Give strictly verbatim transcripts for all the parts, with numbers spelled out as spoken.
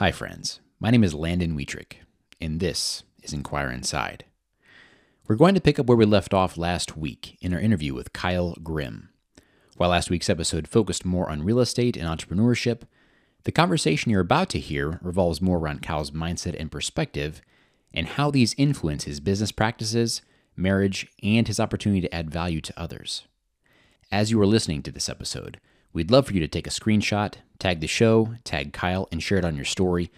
Hi friends, my name is Landon Wietrich, and this is Inquire Inside. We're going to pick up where we left off last week in our interview with Kyle Grimm. While last week's episode focused more on real estate and entrepreneurship, the conversation you're about to hear revolves more around Kyle's mindset and perspective, and how these influence his business practices, marriage, and his opportunity to add value to others. As you are listening to this episode, we'd love for you to take a screenshot, tag the show, tag Kyle, and share it on your story.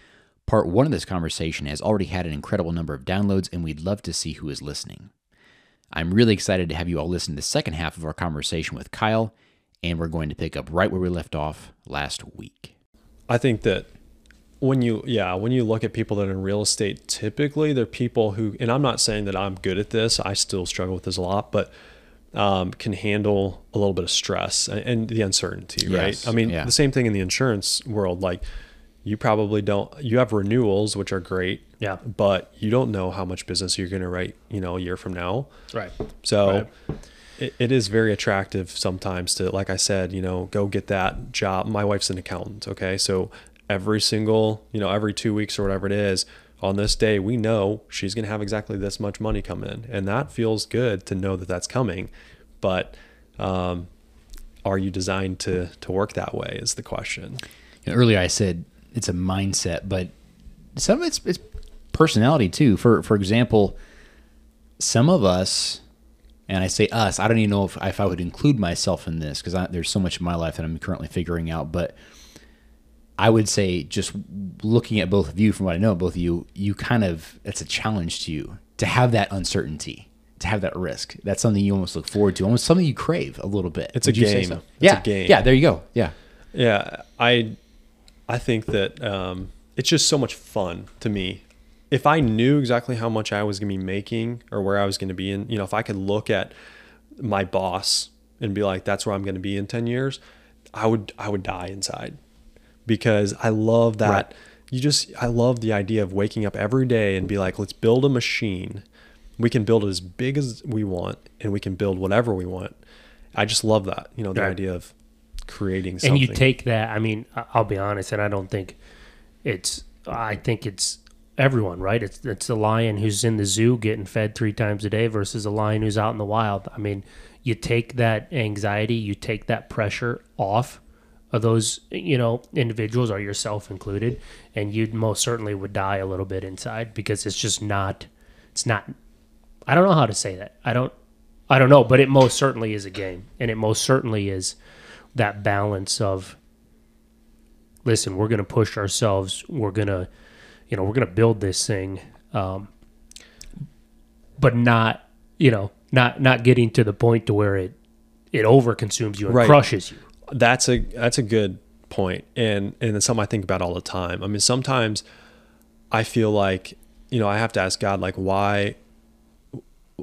Part one of this conversation has already had an incredible number of downloads, and we'd love to see who is listening. I'm really excited to have you all listen to the second half of our conversation with Kyle, and we're going to pick up right where we left off last week. I think that when you, yeah, when you look at people that are in real estate, typically they're people who, and I'm not saying that I'm good at this, I still struggle with this a lot, but Um, can handle a little bit of stress and the uncertainty, right? Yes, I mean, yeah. The same thing in the insurance world. Like, you probably don't, you have renewals, which are great, yeah, but you don't know how much business you're going to write, you know, a year from now. Right. So right. It, it is very attractive sometimes to, like I said, you know, go get that job. My wife's an accountant. Okay. So every single, you know, every two weeks or whatever it is, on this day, we know she's going to have exactly this much money come in. And that feels good to know that that's coming. But um, are you designed to to work that way is the question. You know, earlier I said it's a mindset, but some of it's, it's personality too. For for example, some of us, and I say us, I don't even know if, if I would include myself in this because there's so much in my life that I'm currently figuring out, but I would say, just looking at both of you, from what I know, both of you, you kind of, that's a challenge to you to have that uncertainty, to have that risk. That's something you almost look forward to, almost something you crave a little bit. It's a game. So? It's yeah. A game. Yeah. There you go. Yeah. Yeah. I, I think that, um, it's just so much fun to me. If I knew exactly how much I was going to be making or where I was going to be in, you know, if I could look at my boss and be like, that's where I'm going to be in ten years, I would, I would die inside. Because I love that. Right. You just, I love the idea of waking up every day and be like, let's build a machine. We can build it as big as we want and we can build whatever we want. I just love that, you know, the right. idea of creating something. And you take that, I mean, I'll be honest, and I don't think it's, I think it's everyone, right? It's, it's a lion who's in the zoo getting fed three times a day versus a lion who's out in the wild. I mean, you take that anxiety, you take that pressure off of those, you know, individuals, or yourself included, and you most certainly would die a little bit inside because it's just not, it's not, I don't know how to say that. I don't, I don't know, but it most certainly is a game, and it most certainly is that balance of, listen, we're going to push ourselves. We're going to, you know, we're going to build this thing, um, but not, you know, not, not getting to the point to where it, it overconsumes you and right. crushes you. That's a that's a good point, and and it's something I think about all the time. I mean, sometimes I feel like, you know, I have to ask God, like, why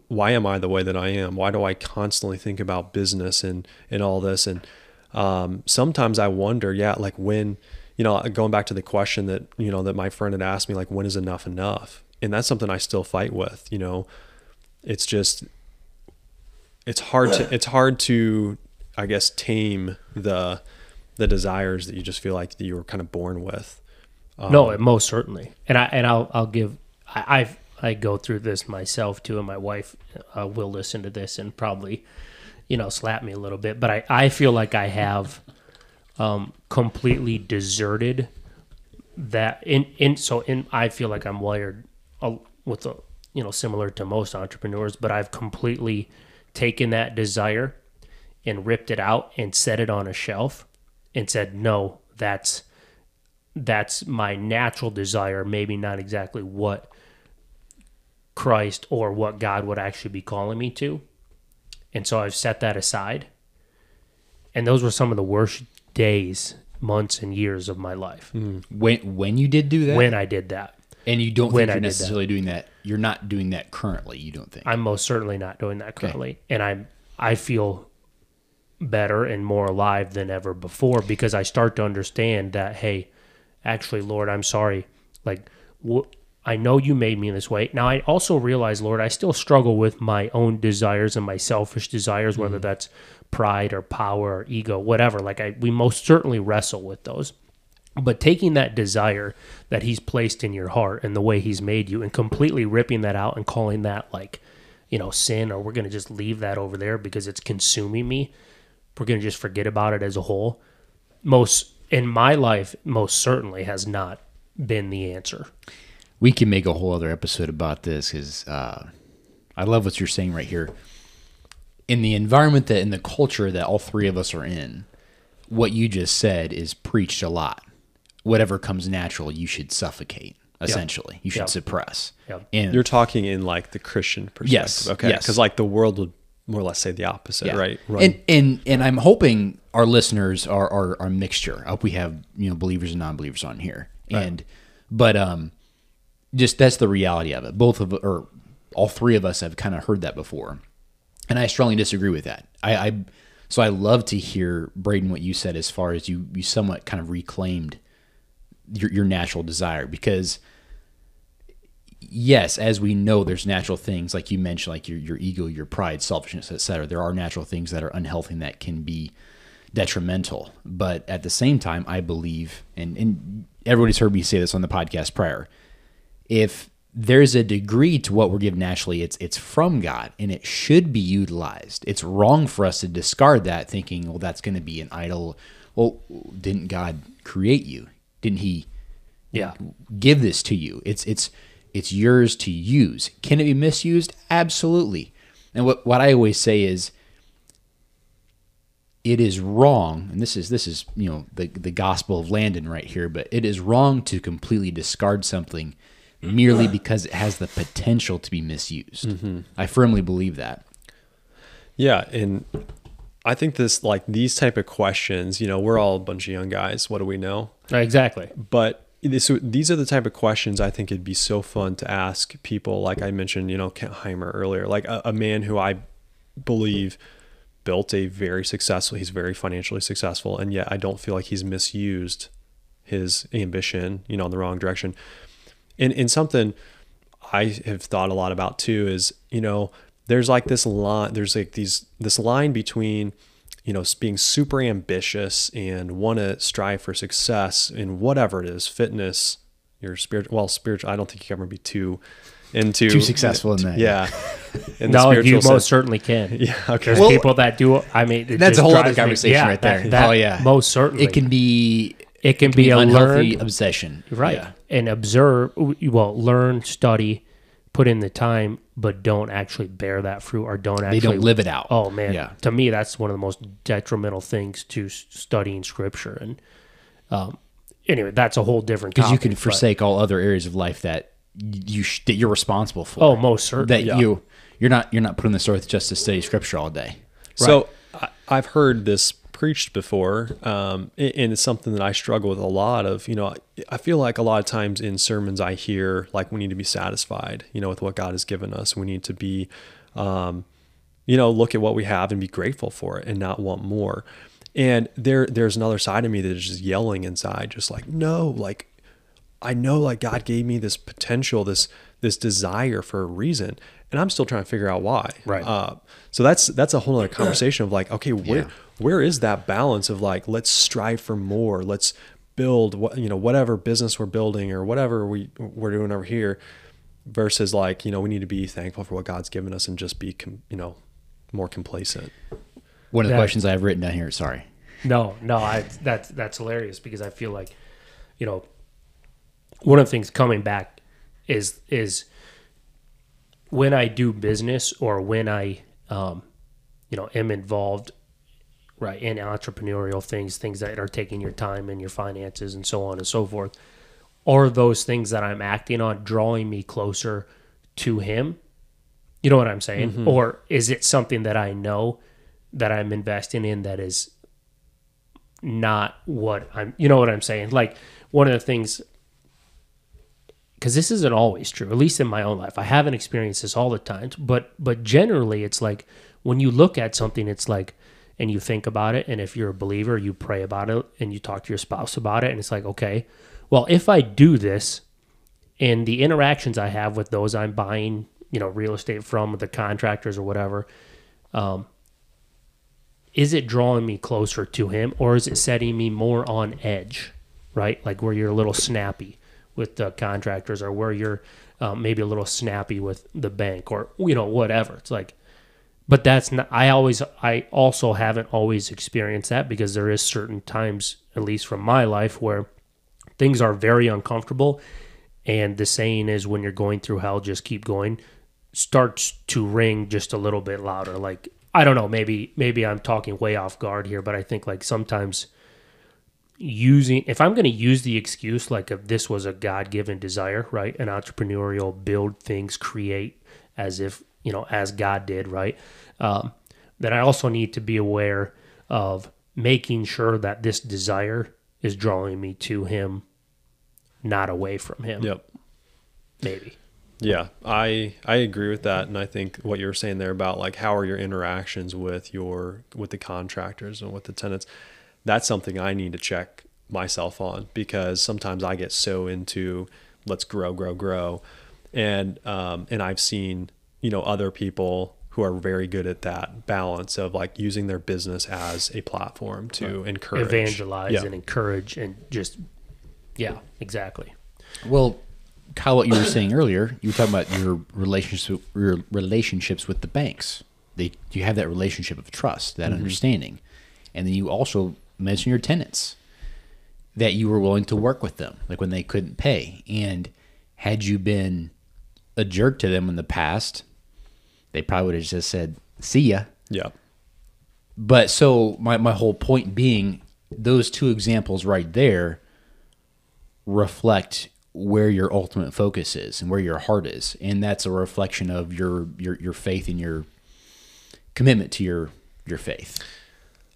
why am I the way that I am? Why do I constantly think about business and and all this? And um, sometimes I wonder, yeah, like when, you know, going back to the question that, you know, that my friend had asked me, like, when is enough enough? And that's something I still fight with. You know, it's just it's hard to it's hard to. I guess, tame the the desires that you just feel like that you were kind of born with. Um, no, it most certainly. And I and I'll I'll give I I've, I go through this myself too, and my wife uh, will listen to this and probably, you know, slap me a little bit. But I I feel like I have um, completely deserted that. In in so in I feel like I'm wired uh, with a, you know, similar to most entrepreneurs, but I've completely taken that desire and ripped it out and set it on a shelf and said, no, that's that's my natural desire, maybe not exactly what Christ or what God would actually be calling me to. And so I've set that aside. And those were some of the worst days, months, and years of my life. Mm. When when you did do that? When I did that. And you don't when think you're necessarily that. doing that. You're not doing that currently, you don't think? I'm most certainly not doing that currently. Okay. And I'm I feel better and more alive than ever before, because I start to understand that, hey, actually, Lord, I'm sorry. Like, wh- I know you made me this way. Now, I also realize, Lord, I still struggle with my own desires and my selfish desires, whether mm-hmm. that's pride or power or ego, whatever. Like, I, we most certainly wrestle with those. But taking that desire that he's placed in your heart and the way he's made you and completely ripping that out and calling that like, you know, sin, or we're going to just leave that over there because it's consuming me. We're going to just forget about it as a whole. Most in my life, most certainly has not been the answer. We can make a whole other episode about this because uh, I love what you're saying right here. In the environment that in the culture that all three of us are in, what you just said is preached a lot. Whatever comes natural, you should suffocate, essentially. Yep. You should yep. suppress. Yep. And you're talking in like the Christian perspective. Yes. Okay. Because yes. like the world would more or less say the opposite, yeah. right? Run. And and and I'm hoping our listeners are are, are a mixture. I hope we have, you know, believers and non-believers on here. Right. And but um just that's the reality of it. Both of or all three of us have kind of heard that before. And I strongly disagree with that. I, I so I love to hear, Braden, what you said as far as you you somewhat kind of reclaimed Your, your natural desire, because yes, as we know, there's natural things like you mentioned, like your, your ego, your pride, selfishness, et cetera. There are natural things that are unhealthy and that can be detrimental. But at the same time, I believe, and, and everybody's heard me say this on the podcast prior, if there's a degree to what we're given naturally, it's, it's from God and it should be utilized. It's wrong for us to discard that thinking, well, that's going to be an idol. Well, didn't God create you? Didn't he yeah. give this to you? It's it's it's yours to use. Can it be misused? Absolutely. And what, what I always say is it is wrong, and this is this is you know the, the gospel of Landon right here, but it is wrong to completely discard something merely because it has the potential to be misused. Mm-hmm. I firmly believe that. Yeah, and I think this, like these type of questions, you know, we're all a bunch of young guys. What do we know? Exactly. But this, these are the type of questions I think it'd be so fun to ask people. Like I mentioned, you know, Kent Heimer earlier, like a, a man who I believe built a very successful, he's very financially successful. And yet I don't feel like he's misused his ambition, you know, in the wrong direction. And, and something I have thought a lot about too is, you know, there's like this line, there's like these, this line between, you know, being super ambitious and want to strive for success in whatever it is, fitness, your spiritual, well, spiritual, I don't think you can ever be too into too successful in that. Yeah. In no, you sense. Most certainly can. Yeah. Okay. There's well, people that do, I mean, that's a whole other conversation yeah, right there. That, that, oh yeah. Most certainly. It can be, it can, it can be, be a unhealthy learned, obsession. Right. Yeah. And observe, well, learn, study, put in the time, but don't actually bear that fruit or don't actually... They don't live it out. Oh, man. Yeah. To me, that's one of the most detrimental things to studying Scripture. And um, anyway, that's a whole different topic. Because you can forsake but, all other areas of life that, you sh- that you're responsible for. Oh, most certainly. That yeah. you, you're not you're not put on this earth just to study Scripture all day. Right. So I, I've heard this preached before, um, and it's something that I struggle with a lot of, you know, I feel like a lot of times in sermons I hear like we need to be satisfied, you know, with what God has given us. We need to be, um, you know, look at what we have and be grateful for it and not want more. And there, there's another side of me that is just yelling inside, just like, no, like I know like God gave me this potential, this, this desire for a reason. And I'm still trying to figure out why. Right. Uh, so that's, that's a whole other conversation of like, okay, where, yeah. where is that balance of like, let's strive for more, let's build what, you know, whatever business we're building or whatever we we're doing over here versus like, you know, we need to be thankful for what God's given us and just be, com- you know, more complacent. One of the that, questions I've written down here. Sorry. No, no, I, that's, that's hilarious because I feel like, you know, one of the things coming back is, is, when I do business or when I, um, you know, am involved, right, in entrepreneurial things, things that are taking your time and your finances and so on and so forth, are those things that I'm acting on drawing me closer to Him? You know what I'm saying? Mm-hmm. Or is it something that I know that I'm investing in that is not what I'm, you know what I'm saying? Like one of the things... Because this isn't always true, at least in my own life. I haven't experienced this all the time, but but generally it's like when you look at something, it's like, and you think about it, and if you're a believer, you pray about it, and you talk to your spouse about it, and it's like, okay, well, if I do this, and the interactions I have with those I'm buying, you know, real estate from, the contractors or whatever, um, is it drawing me closer to Him, or is it setting me more on edge? right? Like where you're a little snappy with the contractors, or where you're um, maybe a little snappy with the bank, or, you know, whatever. It's like, but that's not, I always, I also haven't always experienced that, because there is certain times, at least from my life, where things are very uncomfortable. And the saying is, when you're going through hell, just keep going, starts to ring just a little bit louder. Like, I don't know, maybe, maybe I'm talking way off guard here, but I think like sometimes using, if I'm going to use the excuse, like if this was a God-given desire, right? An entrepreneurial build things, create as if, you know, as God did, right? Um, then I also need to be aware of making sure that this desire is drawing me to him, not away from him. Yep. Maybe. Yeah, I I agree with that, and I think what you were saying there about like how are your interactions with your with the contractors and with the tenants, that's something I need to check myself on, because sometimes I get so into let's grow, grow, grow, and um and I've seen, you know, other people who are very good at that balance of like using their business as a platform to right. encourage, evangelize, yeah. and encourage, and just yeah, exactly. Well, Kyle, what you were saying earlier, you were talking about your relationships, your relationships with the banks. They, you have that relationship of trust, that mm-hmm. understanding, and then you also mentioned your tenants, that you were willing to work with them, like when they couldn't pay. And had you been a jerk to them in the past, they probably would have just said, "See ya." Yeah. But so my my whole point being, those two examples right there reflect where your ultimate focus is and where your heart is. And that's a reflection of your, your, your faith and your commitment to your, your faith.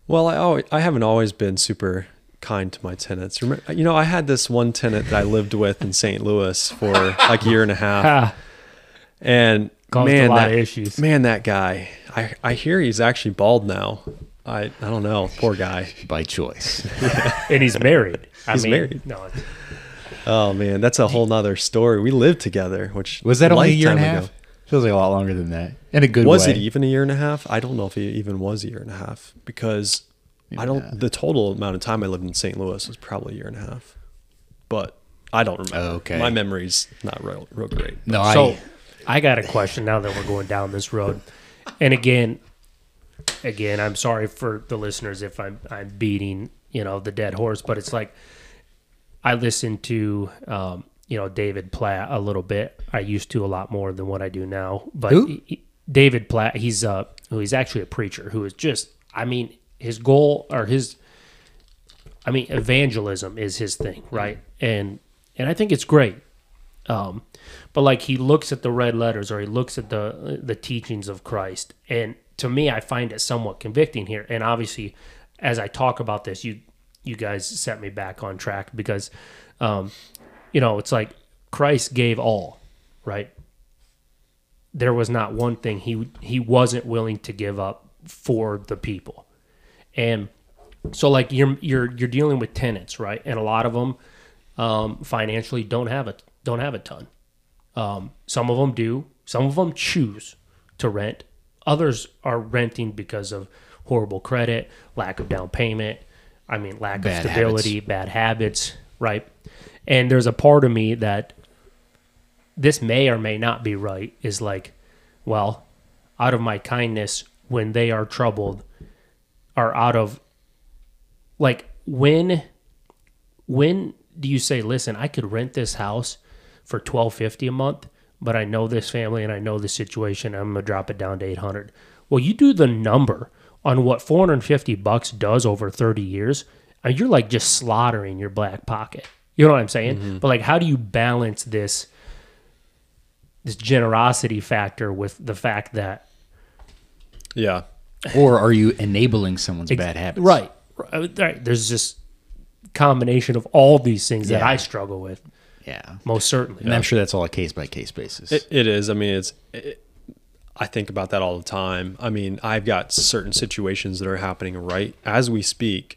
Well, I always, I haven't always been super kind to my tenants. Remember, you know, I had this one tenant that I lived with in Saint Louis for like a year and a half. And caused man, a lot that, of issues. Man, that guy, I, I hear he's actually bald now. I, I don't know. Poor guy. By choice. And he's married. I he's mean, married. No, it's, oh man, that's a whole nother story. We lived together, which was that only a year and a half? Ago. Feels like a lot longer than that. In a good was way. Was it even a year and a half? I don't know if it even was a year and a half, because yeah. I don't. The total amount of time I lived in Saint Louis was probably a year and a half, but I don't remember. Oh, okay, my memory's not real, real great. But. No, so I, I got a question now that we're going down this road, and again, again, I'm sorry for the listeners if I'm I'm beating you know the dead horse, but it's like. I listen to, um, you know, David Platt a little bit. I used to a lot more than what I do now. But he, he, David Platt, he's uh, he's actually a preacher who is just, I mean, his goal or his, I mean, evangelism is his thing, right? And and I think it's great. Um, but like he looks at the red letters, or he looks at the the teachings of Christ, and to me, I find it somewhat convicting here. And obviously, as I talk about this, you. You guys set me back on track because, um, you know, it's like Christ gave all, right? There was not one thing he he wasn't willing to give up for the people, and so like you're you're you're dealing with tenants, right? And a lot of them um, financially don't have a don't have a ton. Um, some of them do. Some of them choose to rent. Others are renting because of horrible credit, lack of down payment. I mean, lack bad of stability, habits. bad habits, right? And there's a part of me that this may or may not be right, is like, well, out of my kindness, when they are troubled, or out of, like, when when do you say, listen, I could rent this house for twelve fifty a month, but I know this family and I know the situation, I'm going to drop it down to eight hundred. Well, you do the number on what four hundred fifty bucks does over thirty years, and you're like just slaughtering your black pocket. You know what I'm saying? Mm-hmm. But like, how do you balance this this generosity factor with the fact that... Yeah. Or are you enabling someone's ex- bad habits? Right. Right. There's this combination of all these things yeah. that I struggle with. Yeah. Most certainly. And yeah. I'm sure that's all a case-by-case basis. It, it is. I mean, it's... It, I think about that all the time. I mean, I've got certain situations that are happening right as we speak,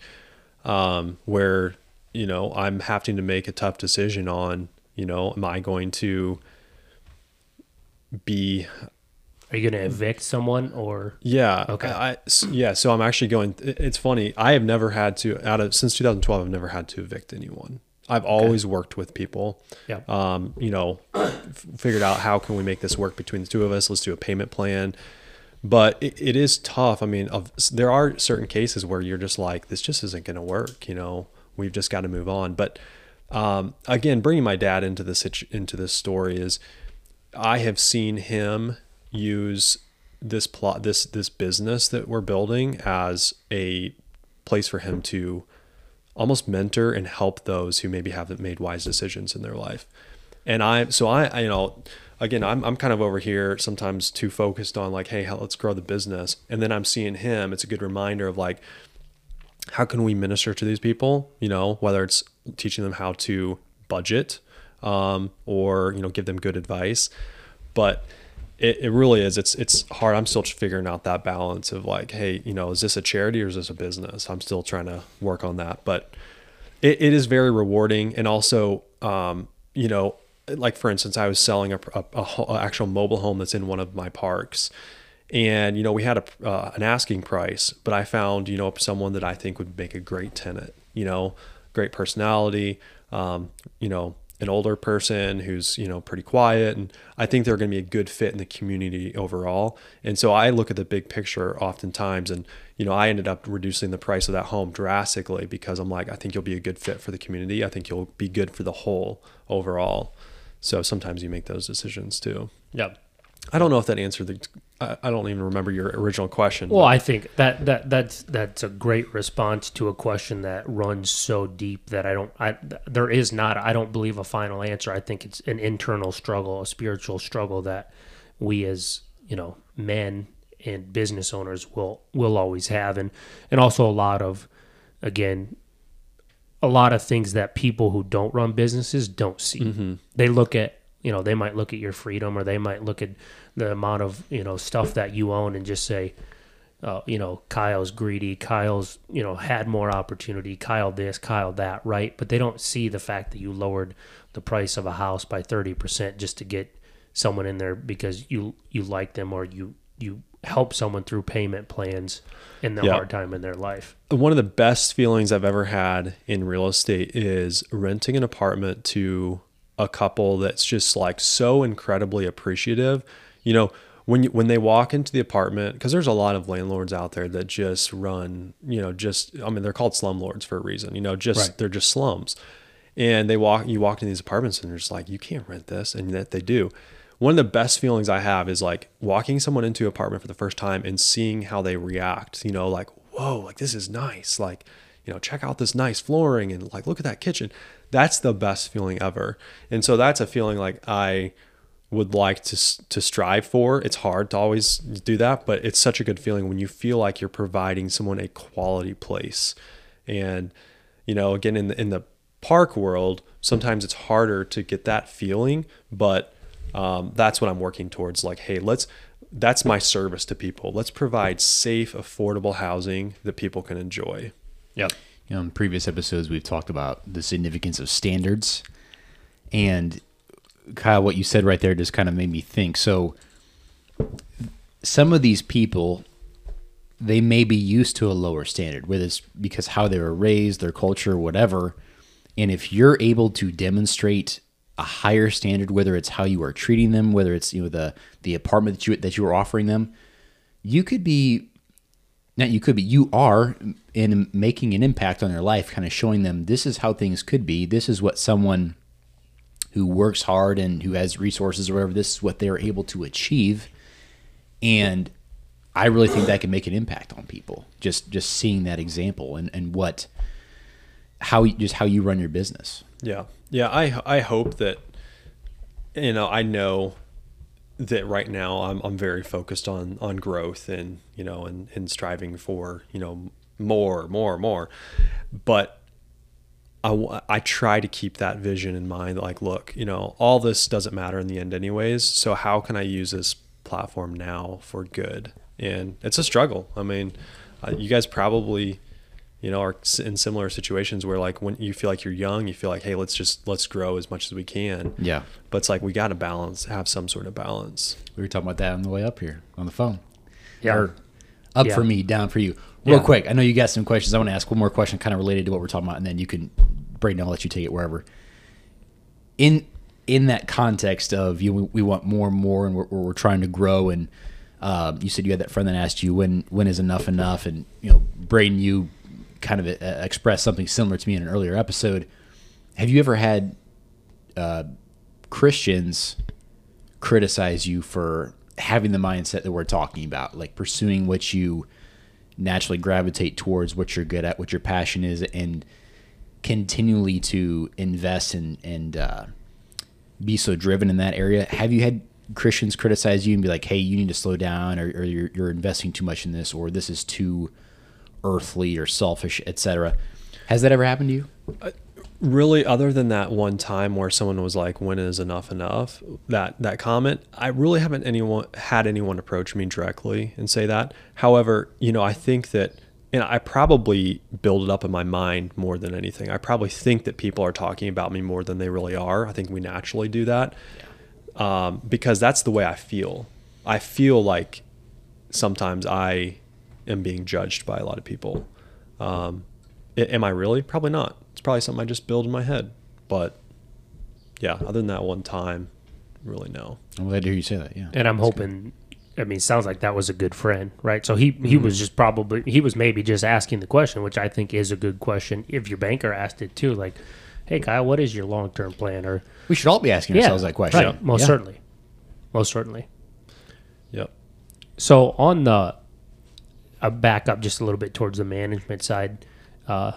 um, where, you know, I'm having to make a tough decision on, you know, am I going to be... Are you going to evict someone or... Yeah. Okay. I, yeah. So I'm actually going... It's funny. I have never had to... out of Since twenty twelve, I've never had to evict anyone. I've always okay. worked with people. Yeah. Um, you know, f- figured out how can we make this work between the two of us. Let's do a payment plan. But it, it is tough. I mean, of, there are certain cases where you're just like, this just isn't going to work. You know, we've just got to move on. But um, again, bringing my dad into this into this story is, I have seen him use this plot, this this business that we're building as a place for him to almost mentor and help those who maybe haven't made wise decisions in their life. And I, so I, I you know, again, I'm, I'm kind of over here sometimes too focused on like, hey, how, let's grow the business. And then I'm seeing him. It's a good reminder of like, how can we minister to these people? You know, whether it's teaching them how to budget, um, or, you know, give them good advice. But it, it really is, it's, it's hard. I'm still figuring out that balance of like, hey, you know, is this a charity or is this a business? I'm still trying to work on that, but it, it is very rewarding. And also, um, you know, like for instance, I was selling a, a, a actual mobile home that's in one of my parks, and, you know, we had a, uh, an asking price, but I found, you know, someone that I think would make a great tenant, you know, great personality, um, you know, an older person who's, you know, pretty quiet. And I think they're going to be a good fit in the community overall. And so I look at the big picture oftentimes, and, you know, I ended up reducing the price of that home drastically because I'm like, I think you'll be a good fit for the community. I think you'll be good for the whole overall. So sometimes you make those decisions too. Yep. I don't know if that answered the, I, I don't even remember your original question. Well, but. I think that, that, that's, that's a great response to a question that runs so deep that I don't, I, there is not, I don't believe a final answer. I think it's an internal struggle, a spiritual struggle that we as, you know, men and business owners will, will always have. And, and also a lot of, again, a lot of things that people who don't run businesses don't see. Mm-hmm. They look at, you know, they might look at your freedom, or they might look at the amount of, you know, stuff that you own and just say, uh, you know, Kyle's greedy, Kyle's, you know, had more opportunity, Kyle this, Kyle that, right? But they don't see the fact that you lowered the price of a house by thirty percent just to get someone in there because you, you like them, or you, you help someone through payment plans in the yeah. hard time in their life. One of the best feelings I've ever had in real estate is renting an apartment to a couple that's just like so incredibly appreciative. You know, when you, when they walk into the apartment, because there's a lot of landlords out there that just run, you know, just, I mean, they're called slumlords for a reason, you know, just, right. they're just slums. And they walk, you walk into these apartments and they're just like, you can't rent this. And that they do. One of the best feelings I have is like walking someone into an apartment for the first time and seeing how they react, you know, like, whoa, like this is nice. Like, you know, check out this nice flooring, and like, look at that kitchen. That's the best feeling ever. And so that's a feeling like I would like to to strive for. It's hard to always do that, but it's such a good feeling when you feel like you're providing someone a quality place. And, you know, again, in the, in the park world, sometimes it's harder to get that feeling, but um, that's what I'm working towards. Like, hey, let's, that's my service to people. Let's provide safe, affordable housing that people can enjoy. Yeah. You know, in previous episodes, we've talked about the significance of standards. And Kyle, what you said right there just kind of made me think. So some of these people, they may be used to a lower standard, whether it's because how they were raised, their culture, whatever. And if you're able to demonstrate a higher standard, whether it's how you are treating them, whether it's, you know, the the apartment that you that you are offering them, you could be... Now you could be, you are in making an impact on their life, kind of showing them this is how things could be. This is what someone who works hard and who has resources or whatever, this is what they're able to achieve. And I really think that can make an impact on people. Just, just seeing that example and, and what, how you, just how you run your business. Yeah. Yeah. I, I hope that, you know, I know that right now I'm I'm very focused on on growth and, you know, and and striving for, you know, more, more, more. But I, I try to keep that vision in mind. Like, look, you know, all this doesn't matter in the end anyways. So how can I use this platform now for good? And it's a struggle. I mean, uh, you guys probably, you know, are in similar situations where like when you feel like you're young, you feel like, hey, let's just, let's grow as much as we can. Yeah. But it's like, we got to balance, have some sort of balance. We were talking about that on the way up here on the phone. Yeah. Or up yeah. for me, down for you. Real yeah. quick. I know you got some questions. I want to ask one more question kind of related to what we're talking about, and then you can Braden, I'll let you take it wherever. In in that context of, you know, we, we want more and more, and we're, we're trying to grow. And um, you said you had that friend that asked you when when is enough enough, and you know, Braden, you kind of uh, expressed something similar to me in an earlier episode. Have you ever had uh, Christians criticize you for having the mindset that we're talking about, like pursuing what you naturally gravitate towards, what you're good at, what your passion is, and continually to invest in, and uh, be so driven in that area? Have you had Christians criticize you and be like, hey, you need to slow down, or, or you're, you're investing too much in this, or this is too earthly or selfish, et cetera? Has that ever happened to you? Uh, really, other than that one time where someone was like, when is enough enough, that that comment, I really haven't anyone had anyone approach me directly and say that. However, you know, I think that, and I probably build it up in my mind more than anything. I probably think that people are talking about me more than they really are. I think we naturally do that. Yeah. Um, because that's the way I feel. I feel like sometimes I am being judged by a lot of people. Um, am I really? Probably not. It's probably something I just build in my head. But yeah, other than that one time, really no. I'm glad to hear you say that. Yeah. And I'm That's hoping, good. I mean, sounds like that was a good friend, right? So he, he mm. was just probably, he was maybe just asking the question, which I think is a good question. If your banker asked it too, like, hey, Kyle, what is your long-term plan? Or we should all be asking yeah, ourselves that question. Right. Most yeah. certainly. Most certainly. Yep. So on the, uh, back up just a little bit towards the management side, uh,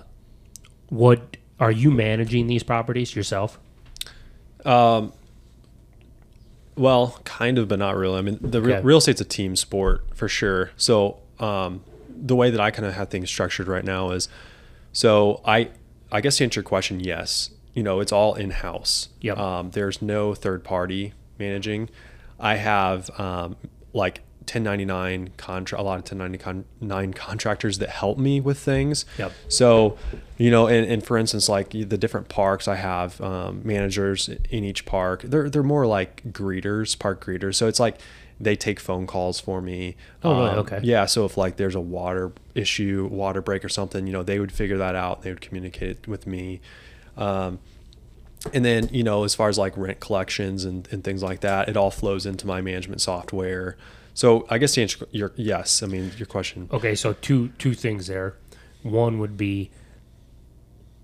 What are you managing these properties yourself? Um, well, kind of, but not really. I mean, the okay. re real estate's a team sport for sure. So um, the way that I kind of have things structured right now is, so I, I guess to answer your question, yes. You know, it's all in house. Yep. Um, there's no third party managing. I have um, like ten ninety-nine contract, a lot of ten ninety-nine contractors that help me with things. Yep. So, you know, and, and for instance, like the different parks, I have um, managers in each park. They're they're more like greeters, park greeters. So it's like they take phone calls for me. Oh, um, really? Okay. Yeah. So if like there's a water issue, water break or something, you know, they would figure that out. They would communicate it with me. Um, and then, you know, as far as like rent collections and, and things like that, it all flows into my management software. So I guess to answer your yes, I mean your question. Okay, so two two things there. One would be,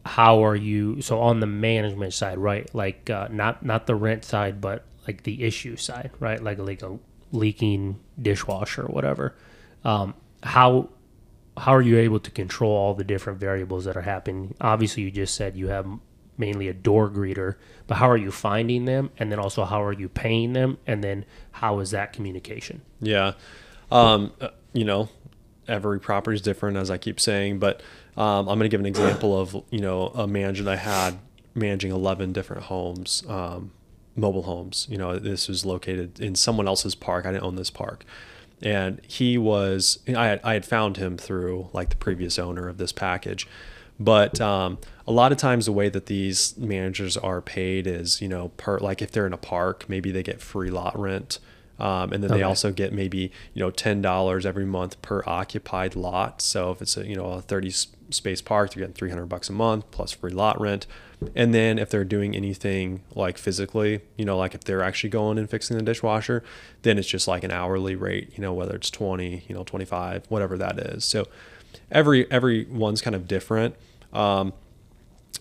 how are you? So on the management side, right? Like uh, not not the rent side, but like the issue side, right? Like like a leaking dishwasher or whatever. Um, how how are you able to control all the different variables that are happening? Obviously, you just said you have mainly a door greeter, but how are you finding them? And then also, how are you paying them? And then how is that communication? Yeah. Um, you know, every property is different, as I keep saying, but um, I'm going to give an example of, you know, a manager that I had managing eleven different homes, um, mobile homes. You know, this was located in someone else's park. I didn't own this park. And he was, I had, I had found him through like the previous owner of this package. But um, a lot of times the way that these managers are paid is, you know, per, like if they're in a park, maybe they get free lot rent. Um, and then okay. they also get maybe, you know, ten dollars every month per occupied lot. So if it's a, you know, a thirty space park, they're getting three hundred bucks a month plus free lot rent. And then if they're doing anything like physically, you know, like if they're actually going and fixing the dishwasher, then it's just like an hourly rate, you know, whether it's twenty, you know, twenty-five, whatever that is. So every, every one's kind of different. Um,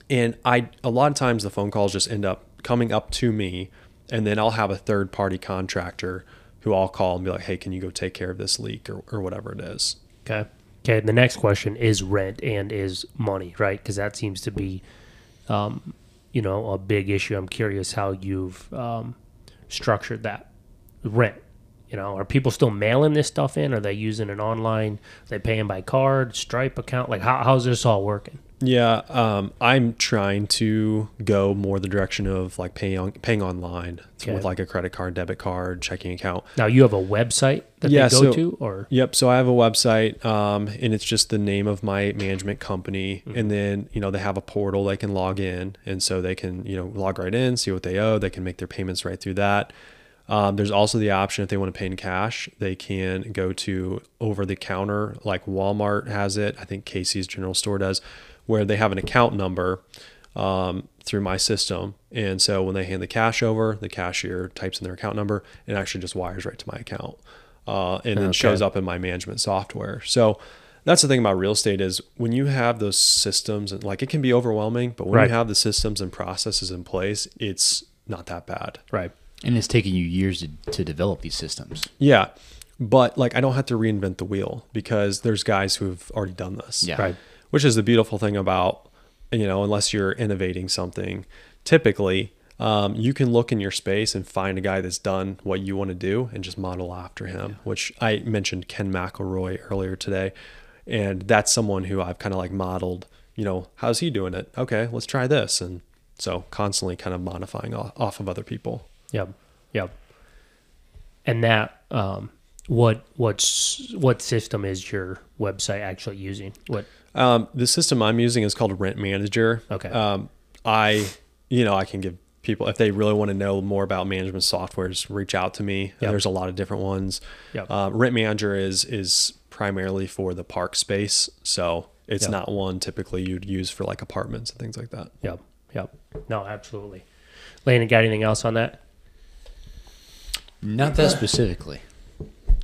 and I, a lot of times the phone calls just end up coming up to me, and then I'll have a third party contractor who I'll call and be like, hey, can you go take care of this leak or, or whatever it is? Okay. Okay. The next question is rent and is money, right? Cause that seems to be, um, you know, a big issue. I'm curious how you've, um, structured that rent. You know, are people still mailing this stuff in? Are they using an online? Are they paying by card, Stripe account? Like, how, how's this all working? Yeah, um, I'm trying to go more the direction of like paying on, paying online okay. with like a credit card, debit card, checking account. Now you have a website that yeah, they go so, to, or yep. So I have a website, um, and it's just the name of my management company, mm-hmm. and then you know they have a portal they can log in, and so they can you know log right in, see what they owe, they can make their payments right through that. Um, there's also the option if they want to pay in cash, they can go to over the counter, like Walmart has it. I think Casey's General Store does, where they have an account number. um, through my system. And so when they hand the cash over, the cashier types in their account number and actually just wires right to my account. Uh, and then okay. shows up in my management software. So that's the thing about real estate is when you have those systems, and like it can be overwhelming, but when right. you have the systems and processes in place, it's not that bad. Right. And it's taking you years to, to develop these systems. Yeah. But like, I don't have to reinvent the wheel because there's guys who've already done this, yeah. right. which is the beautiful thing about, you know, unless you're innovating something, typically um, you can look in your space and find a guy that's done what you want to do and just model after him, yeah. which I mentioned Ken McElroy earlier today. And that's someone who I've kind of like modeled, you know, how's he doing it? Okay, let's try this. And so constantly kind of modifying off of other people. Yep. Yep. And that, um, what, what's, what system is your website actually using? What, um, the system I'm using is called Rent Manager. Okay. Um, I, you know, I can give people, if they really want to know more about management softwares, reach out to me. Yep. There's a lot of different ones. Yep. Uh, Rent Manager is, is primarily for the park space. So it's yep. not one typically you'd use for like apartments and things like that. Yep. Yep. No, absolutely. Landon, got anything else on that? Not that specifically.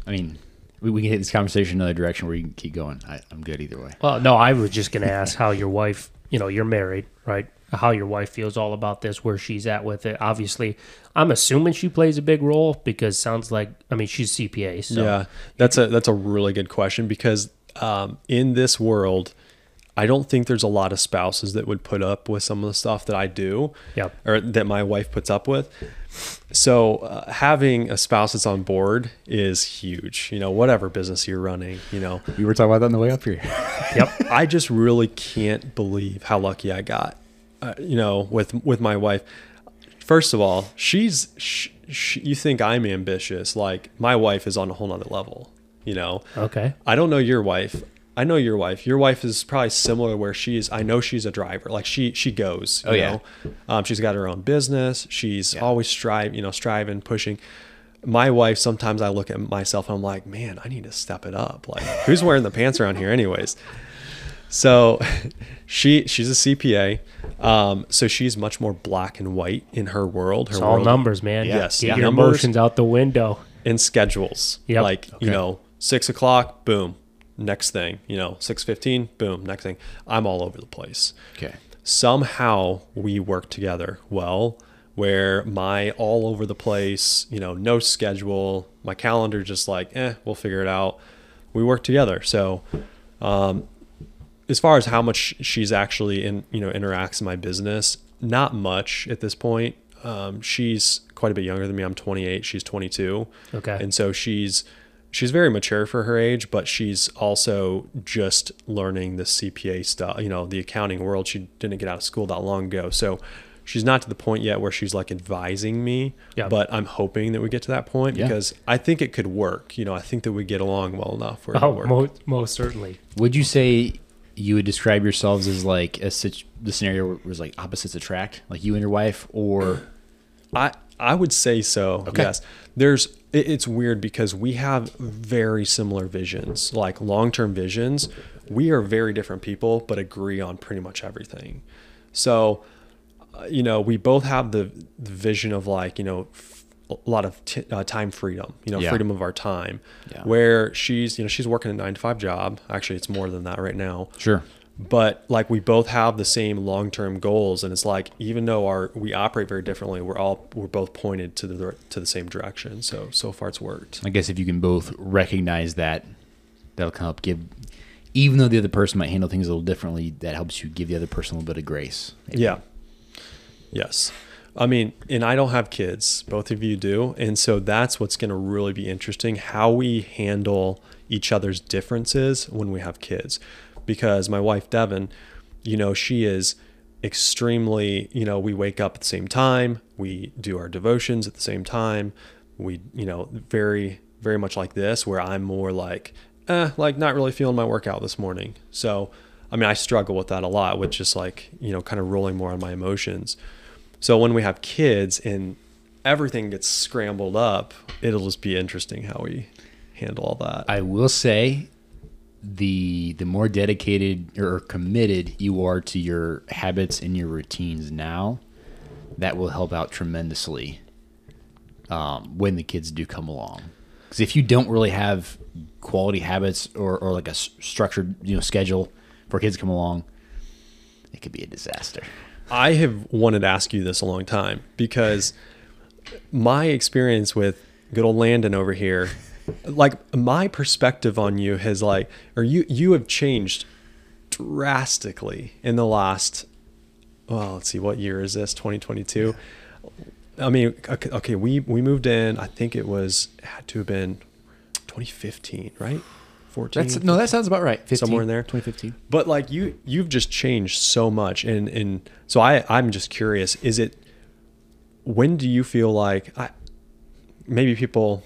I mean, we, we can hit this conversation another direction where you can keep going. I, I'm good either way. Well, no, I was just going to ask how your wife, you know, you're married, right? How your wife feels all about this, where she's at with it. Obviously, I'm assuming she plays a big role because sounds like, I mean, she's C P A. So. Yeah, that's a, that's a really good question because um, in this world, I don't think there's a lot of spouses that would put up with some of the stuff that I do yep. or that my wife puts up with. So uh, having a spouse that's on board is huge, you know, whatever business you're running, you know, we were talking about that on the way up here. Yep. I just really can't believe how lucky I got, uh, you know, with, with my wife. First of all, she's, she, she, you think I'm ambitious. Like my wife is on a whole nother level, you know? Okay. I don't know your wife. I know your wife. Your wife is probably similar where she is. I know she's a driver. Like she, she goes, you oh, yeah. know, um, she's got her own business. She's yeah. always strive, you know, striving, pushing. My wife, sometimes I look at myself and I'm like, man, I need to step it up. Like who's wearing the pants around here anyways? So she, she's a C P A. Um, so she's much more black and white in her world. Her it's all world, numbers, man. Yeah. Yes. Get yeah. your numbers, emotions out the window. And schedules. Yep. Like, okay. you know, six o'clock, boom. Next thing, you know, six fifteen, boom, next thing. I'm all over the place. Okay. Somehow we work together well, where my all over the place, you know, no schedule, my calendar just like, eh, we'll figure it out. We work together. So um, as far as how much she's actually in, you know, interacts in my business, not much at this point. Um, she's quite a bit younger than me. I'm twenty-eight. She's twenty-two. Okay. And so she's... She's very mature for her age, but she's also just learning the C P A stuff, you know, the accounting world. She didn't get out of school that long ago. So she's not to the point yet where she's like advising me, yeah. but I'm hoping that we get to that point yeah. because I think it could work. You know, I think that we get along well enough. Where oh, most, most certainly. Would you say you would describe yourselves as like a the scenario where it was like opposites attract, like you and your wife, or? I I would say so. Okay. Yes. There's, it's weird because we have very similar visions, like long-term visions. We are very different people, but agree on pretty much everything. So, uh, you know, we both have the, the vision of like, you know, f- a lot of t- uh, time freedom, you know, yeah. freedom of our time yeah. where she's, you know, she's working a nine to five job. Actually, it's more than that right now. Sure. But like we both have the same long-term goals, and it's like even though our we operate very differently, we're all we're both pointed to the to the same direction. So so far it's worked. I guess if you can both recognize that, that'll kind of help give, even though the other person might handle things a little differently, that helps you give the other person a little bit of grace. Maybe. Yeah. Yes. I mean, and I don't have kids. Both of you do, and so that's what's going to really be interesting: how we handle each other's differences when we have kids. Because my wife, Devin, you know, she is extremely, you know, we wake up at the same time. We do our devotions at the same time. We, you know, very, very much like this, where I'm more like, eh, like not really feeling my workout this morning. So, I mean, I struggle with that a lot with just like, you know, kind of rolling more on my emotions. So when we have kids and everything gets scrambled up, it'll just be interesting how we handle all that. I will say the the more dedicated or committed you are to your habits and your routines now, that will help out tremendously um, when the kids do come along. Because if you don't really have quality habits or, or like a structured you know schedule for kids to come along, it could be a disaster. I have wanted to ask you this a long time because my experience with good old Landon over here, like my perspective on you has like, or you, you have changed drastically in the last, well, let's see, what year is this? twenty twenty-two. I mean, okay, okay we, we moved in, I think it was, had to have been twenty fifteen, right? fourteen. That's, no, that sounds about right. fifteen, somewhere in there. twenty fifteen. But like you, you've just changed so much. And, and so I, I'm just curious, is it, when do you feel like I, maybe people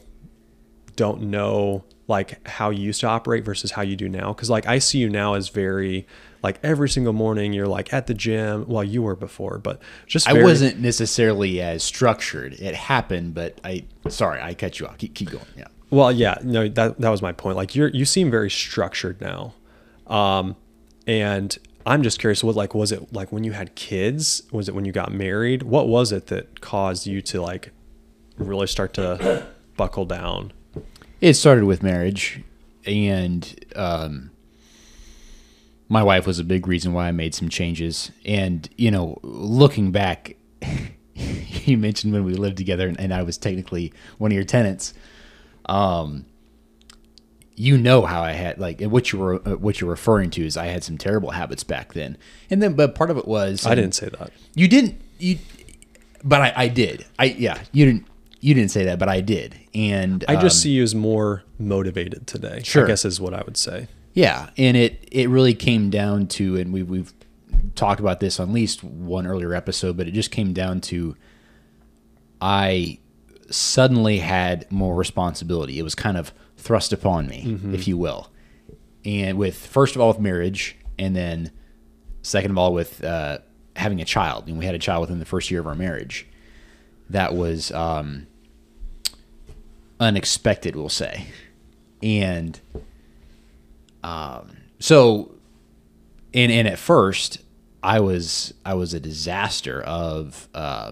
don't know like how you used to operate versus how you do now? Cause like I see you now as very like every single morning you're like at the gym. Well, you were before, but just very, I wasn't necessarily as structured. It happened, but I, sorry, I cut you off. Keep, keep going. Yeah. Well, yeah, no, that, that was my point. Like you're, you seem very structured now. Um, and I'm just curious what, like, was it like when you had kids, was it when you got married? What was it that caused you to like really start to buckle down? It started with marriage, and um, my wife was a big reason why I made some changes. And, you know, looking back, you mentioned when we lived together and, and I was technically one of your tenants, um, you know how I had, like, what you were, what you're referring to is I had some terrible habits back then. And then, but part of it was... I didn't say that. You didn't, you, but I, I did. I, yeah, you didn't. You didn't say that, but I did. And I just um, see you as more motivated today, sure. I guess is what I would say. Yeah. And it, it really came down to, and we, we've talked about this on at least one earlier episode, but it just came down to, I suddenly had more responsibility. It was kind of thrust upon me, mm-hmm. if you will. And with, first of all, with marriage, and then second of all, with uh, having a child. And we had a child within the first year of our marriage. That was, um, unexpected, we'll say. And um so and and at first I was I was a disaster of um uh,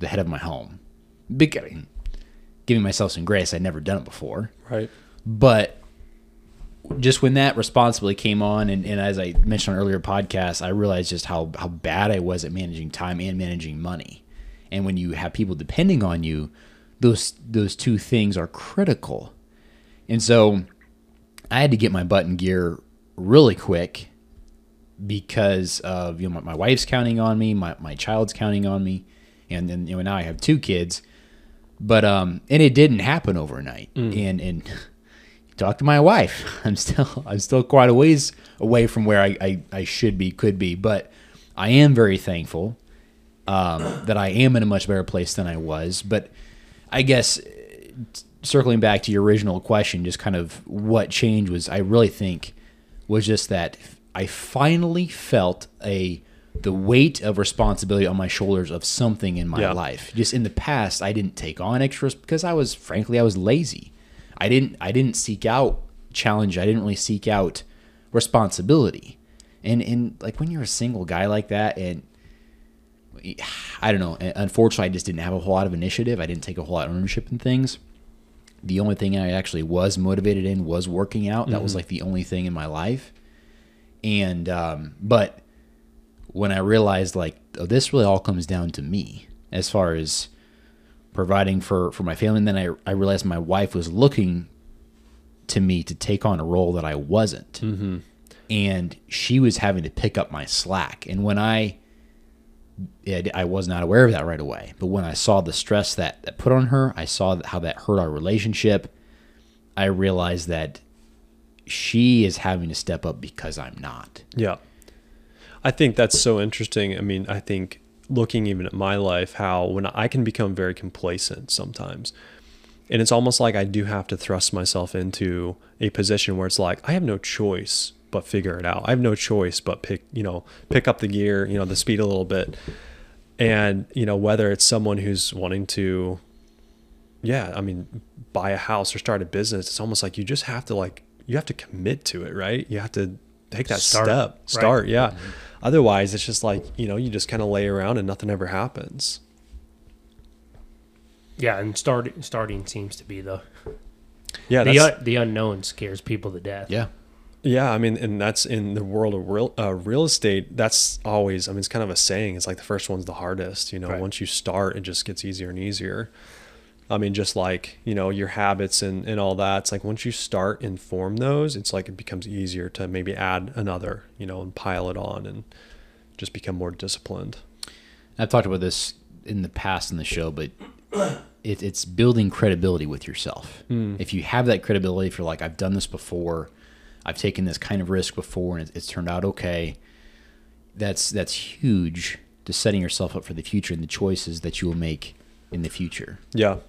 the head of my home. Beginning giving myself some grace, I'd never done it before. Right. But just when that responsibility came on, and, and as I mentioned on earlier podcasts, I realized just how, how bad I was at managing time and managing money. And when you have people depending on you, those those two things are critical. And so I had to get my butt in gear really quick because of, you know, my, my wife's counting on me, my, my child's counting on me. And then, you know, now I have two kids, but, um, and it didn't happen overnight. Mm. And, and talk to my wife, I'm still, I'm still quite a ways away from where I, I, I should be, could be, but I am very thankful, um, that I am in a much better place than I was. But I guess circling back to your original question, just kind of what change was, I really think was just that I finally felt a the weight of responsibility on my shoulders of something in my yeah. life. Just in the past, I didn't take on extras because I was, frankly, I was lazy. I didn't I didn't seek out challenge. I didn't really seek out responsibility. And and like when you're a single guy like that, and I don't know. Unfortunately, I just didn't have a whole lot of initiative. I didn't take a whole lot of ownership in things. The only thing I actually was motivated in was working out. That mm-hmm. was like the only thing in my life. And, um, but when I realized like, oh, this really all comes down to me as far as providing for, for my family. And then I, I realized my wife was looking to me to take on a role that I wasn't. Mm-hmm. And she was having to pick up my slack. And when I, I was not aware of that right away. But when I saw the stress that, that put on her, I saw how that hurt our relationship. I realized that she is having to step up because I'm not. Yeah. I think that's so interesting. I mean, I think looking even at my life, how when I can become very complacent sometimes, and it's almost like I do have to thrust myself into a position where it's like, I have no choice but figure it out. I have no choice but pick, you know, pick up the gear, you know, the speed a little bit. And, you know, whether it's someone who's wanting to, yeah, I mean, buy a house or start a business, it's almost like you just have to like, you have to commit to it, right? You have to take that start, step, start. Right. Yeah. Mm-hmm. Otherwise it's just like, you know, you just kind of lay around and nothing ever happens. Yeah. And start, starting seems to be the, yeah, the, un, the unknown scares people to death. Yeah. Yeah. I mean, and that's in the world of real, uh, real estate. That's always, I mean, it's kind of a saying. It's like the first one's the hardest, you know, right. Once you start, it just gets easier and easier. I mean, just like, you know, your habits and, and all that. It's like once you start and form those, it's like it becomes easier to maybe add another, you know, and pile it on and just become more disciplined. I've talked about this in the past in the show, but it, it's building credibility with yourself. Mm. If you have that credibility, if you're like, I've done this before, I've taken this kind of risk before and it's, it's turned out okay, that's, that's huge to setting yourself up for the future and the choices that you will make in the future. Yeah.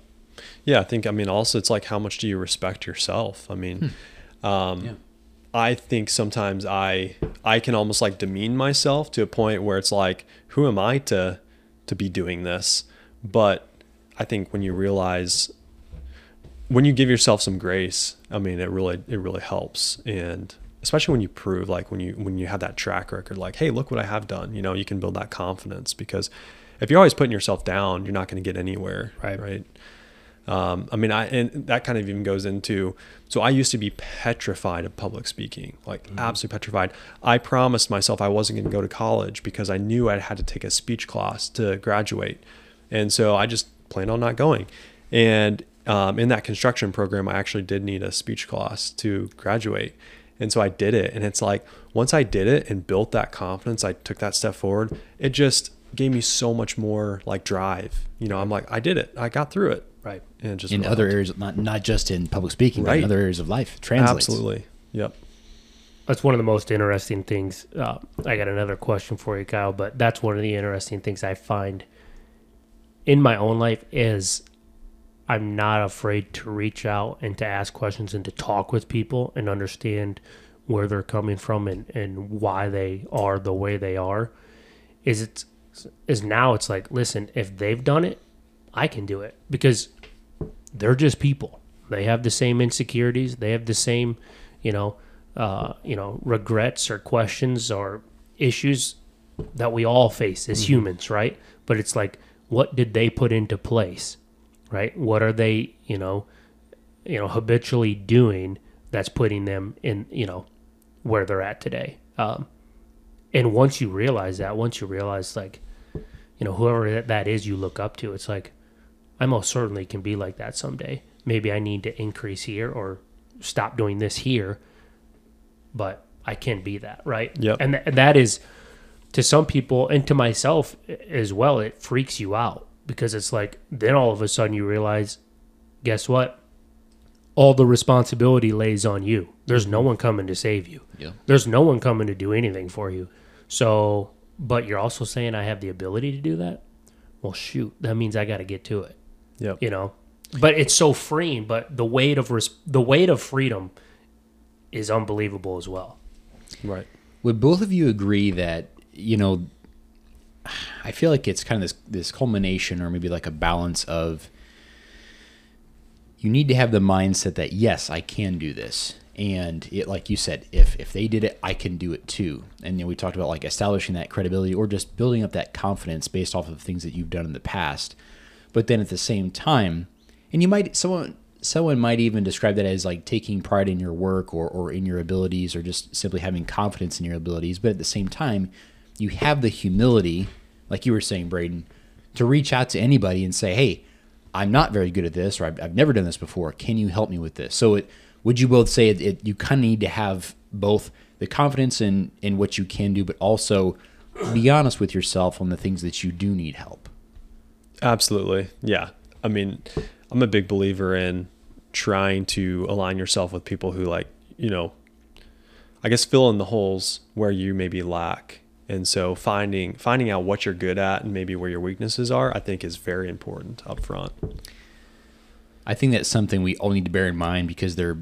Yeah, I think, I mean, also it's like, how much do you respect yourself? I mean, hmm. um, yeah. I think sometimes I, I can almost like demean myself to a point where it's like, who am I to, to be doing this? But I think when you realize, when you give yourself some grace, I mean, it really, it really helps. And especially when you prove, like when you, when you have that track record, like, hey, look what I have done, you know, you can build that confidence, because if you're always putting yourself down, you're not going to get anywhere. Right. Right. Um, I mean, I, and that kind of even goes into, so I used to be petrified of public speaking, like mm-hmm. absolutely petrified. I promised myself I wasn't going to go to college because I knew I had to take a speech class to graduate. And so I just planned on not going. And, um, in that construction program, I actually did need a speech class to graduate. And so I did it. And it's like, once I did it and built that confidence, I took that step forward. It just gave me so much more like drive, you know, I'm like, I did it, I got through it. Right. And just in other areas, not, not just in public speaking, right. But in other areas of life. Translates. Absolutely. Yep. That's one of the most interesting things. Uh, I got another question for you, Kyle, but that's one of the interesting things I find in my own life is I'm not afraid to reach out and to ask questions and to talk with people and understand where they're coming from and, and why they are the way they are. Is it, is now it's like, listen, if they've done it, I can do it, because they're just people. They have the same insecurities. They have the same, you know, uh, you know, regrets or questions or issues that we all face as humans, right? But it's like, what did they put into place, right? What are they, you know, you know, habitually doing that's putting them in, you know, where they're at today? Um, and once you realize that, once you realize, like, you know, whoever that is you look up to, it's like, I most certainly can be like that someday. Maybe I need to increase here or stop doing this here, but I can be that, right? Yep. And, th- and that is, to some people and to myself as well, it freaks you out, because it's like, then all of a sudden you realize, guess what? All the responsibility lays on you. There's no one coming to save you. Yeah. There's no one coming to do anything for you. So, but you're also saying I have the ability to do that? Well, shoot, that means I got to get to it. Yep. You know, but it's so freeing. But the weight of res- the weight of freedom is unbelievable as well. Right. Would both of you agree that, you know, I feel like it's kind of this, this culmination, or maybe like a balance of, you need to have the mindset that, yes, I can do this. And it, like you said, if if they did it, I can do it too. And then we talked about like establishing that credibility or just building up that confidence based off of things that you've done in the past. But then at the same time, and you might, someone someone might even describe that as like taking pride in your work or or in your abilities, or just simply having confidence in your abilities. But at the same time, you have the humility, like you were saying, Braden, to reach out to anybody and say, hey, I'm not very good at this, or I've, I've never done this before. Can you help me with this? So it, would you both say it, it, you kind of need to have both the confidence in, in what you can do, but also be honest with yourself on the things that you do need help? Absolutely. Yeah. I mean, I'm a big believer in trying to align yourself with people who, like, you know, I guess fill in the holes where you maybe lack. And so finding, finding out what you're good at and maybe where your weaknesses are, I think is very important up front. I think that's something we all need to bear in mind, because there are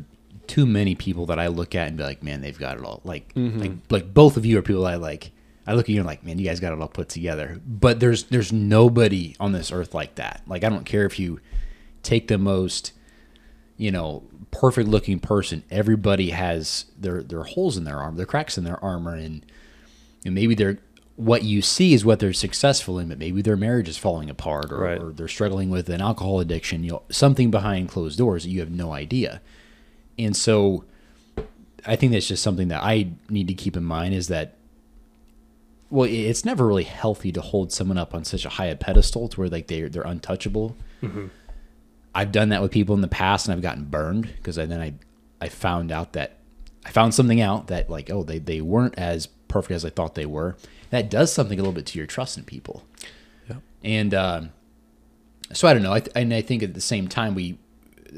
too many people that I look at and be like, man, they've got it all. Like, mm-hmm. like, like both of you are people I like. I look at you and like, man, you guys got it all put together. But there's there's nobody on this earth like that. Like, I don't care if you take the most, you know, perfect looking person. Everybody has their, their holes in their armor, their cracks in their armor. And, and maybe they're, what you see is what they're successful in, but maybe their marriage is falling apart, or, right. or they're struggling with an alcohol addiction, you know, something behind closed doors that you have no idea. And so I think that's just something that I need to keep in mind, is that, well, it's never really healthy to hold someone up on such a high a pedestal to where like they're, they're untouchable. Mm-hmm. I've done that with people in the past, and I've gotten burned because I, then I, I found out that I found something out that like, oh, they, they weren't as perfect as I thought they were. That does something a little bit to your trust in people. Yeah. And, um, so I don't know. I th and I think at the same time, we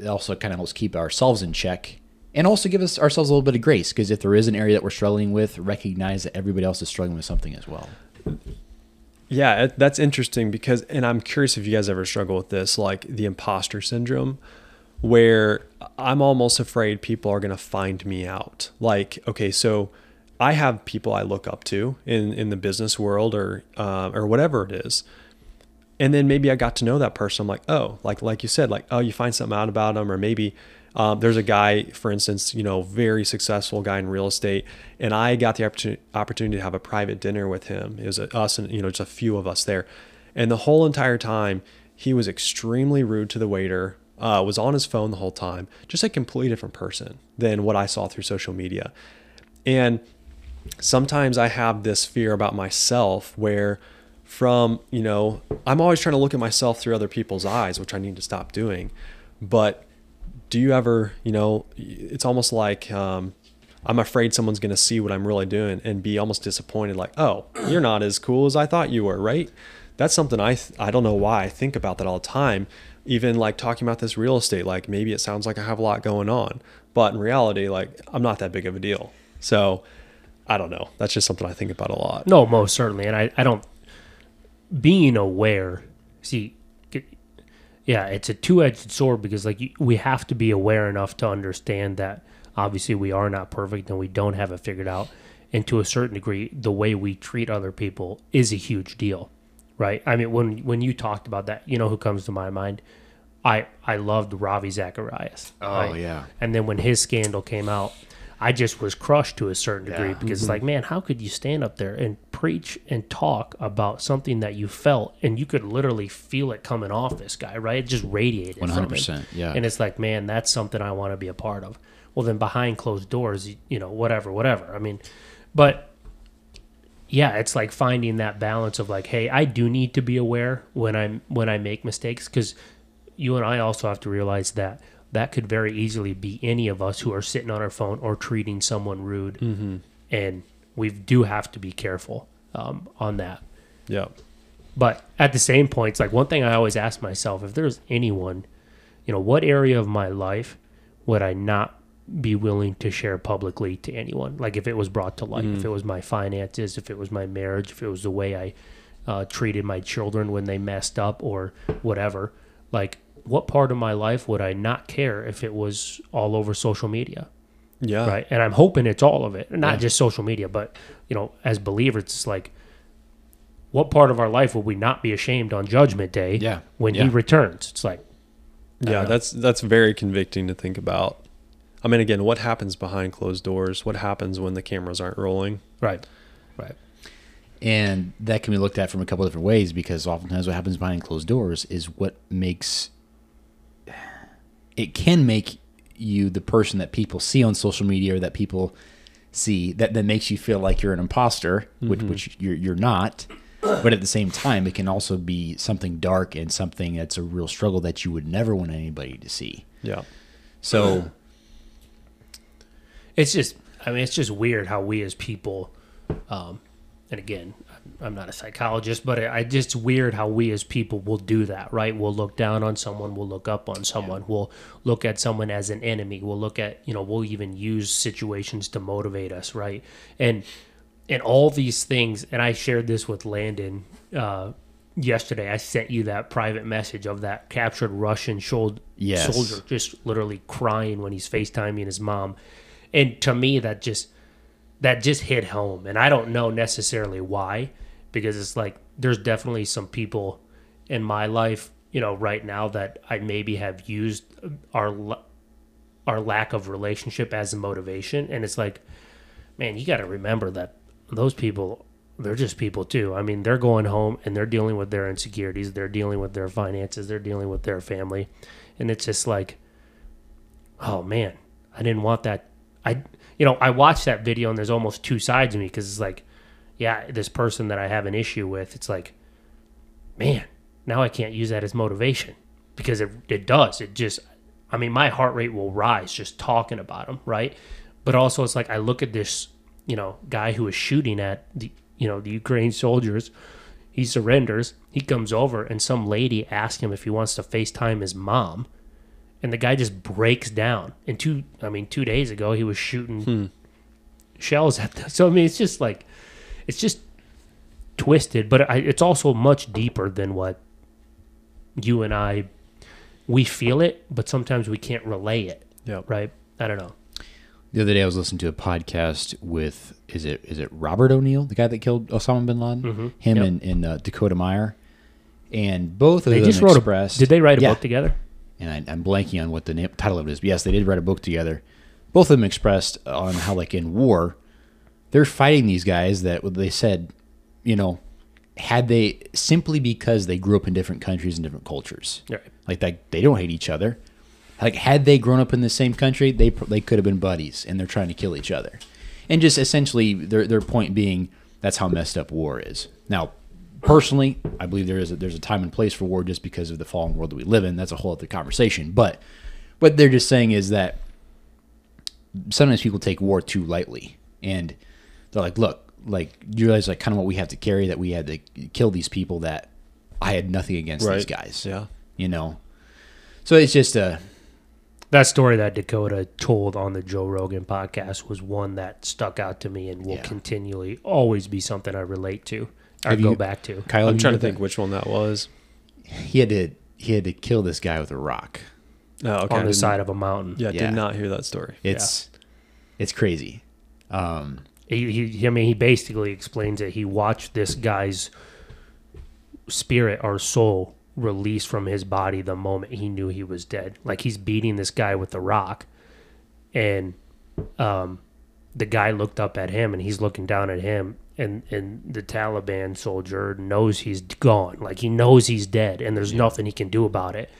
also kind of helps keep ourselves in check, and also give us ourselves a little bit of grace, because if there is an area that we're struggling with, recognize that everybody else is struggling with something as well. Yeah, that's interesting, because, and I'm curious if you guys ever struggle with this, like the imposter syndrome, where I'm almost afraid people are going to find me out. Like, okay, so I have people I look up to in, in the business world, or, um, or whatever it is. And then maybe I got to know that person. I'm like, oh, like, like you said, like, oh, you find something out about them, or maybe, Um, there's a guy, for instance, you know, very successful guy in real estate, and I got the opportunity, opportunity to have a private dinner with him. It was a, us and, you know, just a few of us there. And the whole entire time, he was extremely rude to the waiter, uh, was on his phone the whole time, just a completely different person than what I saw through social media. And sometimes I have this fear about myself where from, you know, I'm always trying to look at myself through other people's eyes, which I need to stop doing. But do you ever, you know, it's almost like um, I'm afraid someone's going to see what I'm really doing and be almost disappointed. Like, oh, you're not as cool as I thought you were, right? That's something I, th I don't know why I think about that all the time. Even like talking about this real estate, like maybe it sounds like I have a lot going on, but in reality, like I'm not that big of a deal. So I don't know. That's just something I think about a lot. No, most certainly. And I, I don't, being aware, see, yeah, it's a two-edged sword, because like we have to be aware enough to understand that obviously we are not perfect and we don't have it figured out. And to a certain degree, the way we treat other people is a huge deal, right? I mean, when when you talked about that, you know who comes to my mind? I, I loved Ravi Zacharias. Oh, right? Yeah. And then when his scandal came out, I just was crushed to a certain degree, yeah. because mm-hmm. like, man, how could you stand up there and preach and talk about something that you felt, and you could literally feel it coming off this guy, right? It just radiated one hundred percent, from him. Yeah. And it's like, man, that's something I want to be a part of. Well, then behind closed doors, you know, whatever, whatever. I mean, but yeah, it's like finding that balance of like, hey, I do need to be aware when I'm, when I make mistakes, because you and I also have to realize that that could very easily be any of us who are sitting on our phone or treating someone rude. Mm-hmm. And we do have to be careful um, on that. Yeah. But at the same point, it's like one thing I always ask myself, if there's anyone, you know, what area of my life would I not be willing to share publicly to anyone? Like if it was brought to light, mm-hmm. if it was my finances, if it was my marriage, if it was the way I uh, treated my children when they messed up or whatever, like, what part of my life would I not care if it was all over social media? Yeah. Right. And I'm hoping it's all of it, not yeah. just social media, but you know, as believers, it's like, what part of our life would we not be ashamed on Judgment Day yeah. when yeah. he returns? It's like, I yeah, that's, that's very convicting to think about. I mean, again, what happens behind closed doors? What happens when the cameras aren't rolling? Right. Right. And that can be looked at from a couple of different ways, because oftentimes what happens behind closed doors is what makes, it can make you the person that people see on social media, or that people see that, that makes you feel like you're an imposter, mm-hmm. which, which you're, you're not. But at the same time, it can also be something dark and something that's a real struggle that you would never want anybody to see. Yeah. So it's just, I mean, it's just weird how we as people, um, and again, I'm not a psychologist, but I just weird how we as people will do that, right? We'll look down on someone, we'll look up on someone, yeah. we'll look at someone as an enemy, we'll look at, you know, we'll even use situations to motivate us, right? And and all these things, and I shared this with Landon uh, yesterday. I sent you that private message of that captured Russian shoulder, yes. soldier just literally crying when he's FaceTiming his mom. And to me, that just... that just hit home. And I don't know necessarily why, because it's like there's definitely some people in my life, you know, right now that I maybe have used our our lack of relationship as a motivation. And it's like, man, you got to remember that those people, they're just people too. I mean, they're going home and they're dealing with their insecurities. They're dealing with their finances. They're dealing with their family. And it's just like, oh man, I didn't want that. I, you know, I watched that video and there's almost two sides of me. Cause it's like, yeah, this person that I have an issue with, it's like, man, now I can't use that as motivation because it, it does. It just, I mean, my heart rate will rise just talking about them. Right. But also it's like, I look at this, you know, guy who is shooting at the, you know, the Ukraine soldiers, he surrenders, he comes over and some lady asks him if he wants to FaceTime his mom. And the guy just breaks down. And two, I mean, two days ago, he was shooting hmm. shells at them. So, I mean, it's just like, it's just twisted. But I, it's also much deeper than what you and I, we feel it, but sometimes we can't relay it. Yeah. Right? I don't know. The other day I was listening to a podcast with, is it is it Robert O'Neill, the guy that killed Osama bin Laden? Mm-hmm. Him yep. and, and uh, Dakota Meyer. And both of they them just wrote expressed. A, did they write a yeah. book together? And I, I'm blanking on what the name, title of it is. But yes, they did write a book together. Both of them expressed on how, like, in war, they're fighting these guys that they said, you know, had they, simply because they grew up in different countries and different cultures. Right. Like, that, they don't hate each other. Like, had they grown up in the same country, they they could have been buddies, and they're trying to kill each other. And just essentially their their point being, that's how messed up war is. Now, personally, I believe there is a, there's a time and place for war just because of the fallen world that we live in. That's a whole other conversation. But what they're just saying is that sometimes people take war too lightly, and they're like, look, like, you realize like kind of what we have to carry, that we had to kill these people that I had nothing against right. these guys. Yeah, you know. So it's just a. That story that Dakota told on the Joe Rogan podcast was one that stuck out to me and will yeah. continually always be something I relate to or have go you, back to. Kyle, I'm trying to think which one that was. He had to he had to kill this guy with a rock. Oh, okay. On the side of a mountain. Yeah, yeah, did not hear that story. It's yeah. it's crazy. Um, he, he, I mean, he basically explains that he watched this guy's spirit or soul release from his body the moment he knew he was dead. Like, he's beating this guy with the rock, and um, the guy looked up at him, and he's looking down at him, and, and the Taliban soldier knows he's gone. Like, he knows he's dead, and there's yeah. nothing he can do about it.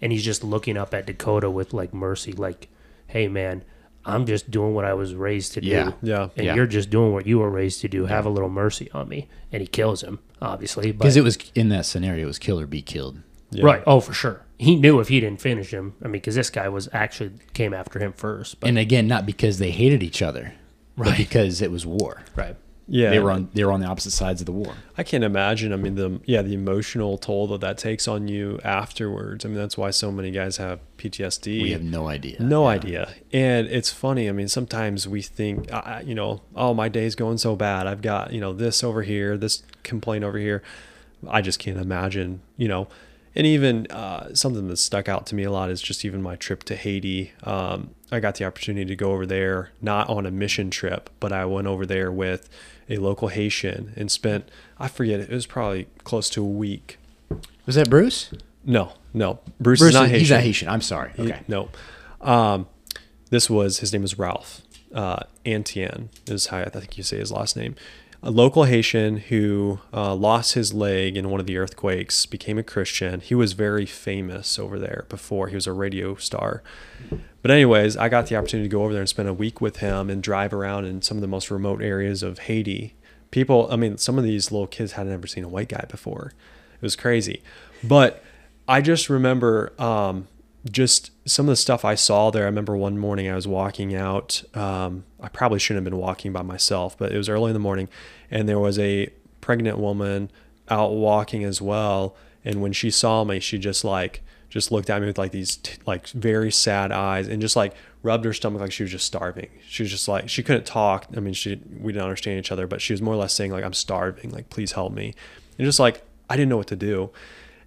And he's just looking up at Dakota with, like, mercy, like, hey, man, I'm just doing what I was raised to do. Yeah, yeah. And yeah. you're just doing what you were raised to do. Have a little mercy on me. And he kills him, obviously. Because it was, in that scenario, it was kill or be killed. Yeah. Right. Oh, for sure. He knew if he didn't finish him. I mean, because this guy was actually came after him first. But. And again, not because they hated each other, right. but because it was war. Right. Yeah. They were on they were on the opposite sides of the war. I can't imagine. I mean, the yeah, the emotional toll that that takes on you afterwards. I mean, that's why so many guys have P T S D. We have no idea. No yeah. idea. And it's funny. I mean, sometimes we think, uh, you know, oh, my day's going so bad. I've got, you know, this over here, this complaint over here. I just can't imagine, you know. And even uh, something that stuck out to me a lot is just even my trip to Haiti. Um, I got the opportunity to go over there, not on a mission trip, but I went over there with a local Haitian and spent, I forget, it was probably close to a week. Was that Bruce? No, no. Bruce, Bruce is not Haitian. He's not Haitian. I'm sorry. Okay. He, no. Um, this was, his name was Ralph uh, Antien is how I think you say his last name. A local Haitian who uh, lost his leg in one of the earthquakes, became a Christian. He was very famous over there before. He was a radio star. But anyways, I got the opportunity to go over there and spend a week with him and drive around in some of the most remote areas of Haiti. People, I mean, some of these little kids had never seen a white guy before. It was crazy. But I just remember um, just some of the stuff I saw there. I remember one morning I was walking out. Um, I probably shouldn't have been walking by myself, but it was early in the morning, and there was a pregnant woman out walking as well. And when she saw me, she just like just looked at me with like these t- like very sad eyes, and just like rubbed her stomach like she was just starving. She was just like, she couldn't talk. I mean, she we didn't understand each other, but she was more or less saying like, I'm starving, like, please help me. And just like, I didn't know what to do.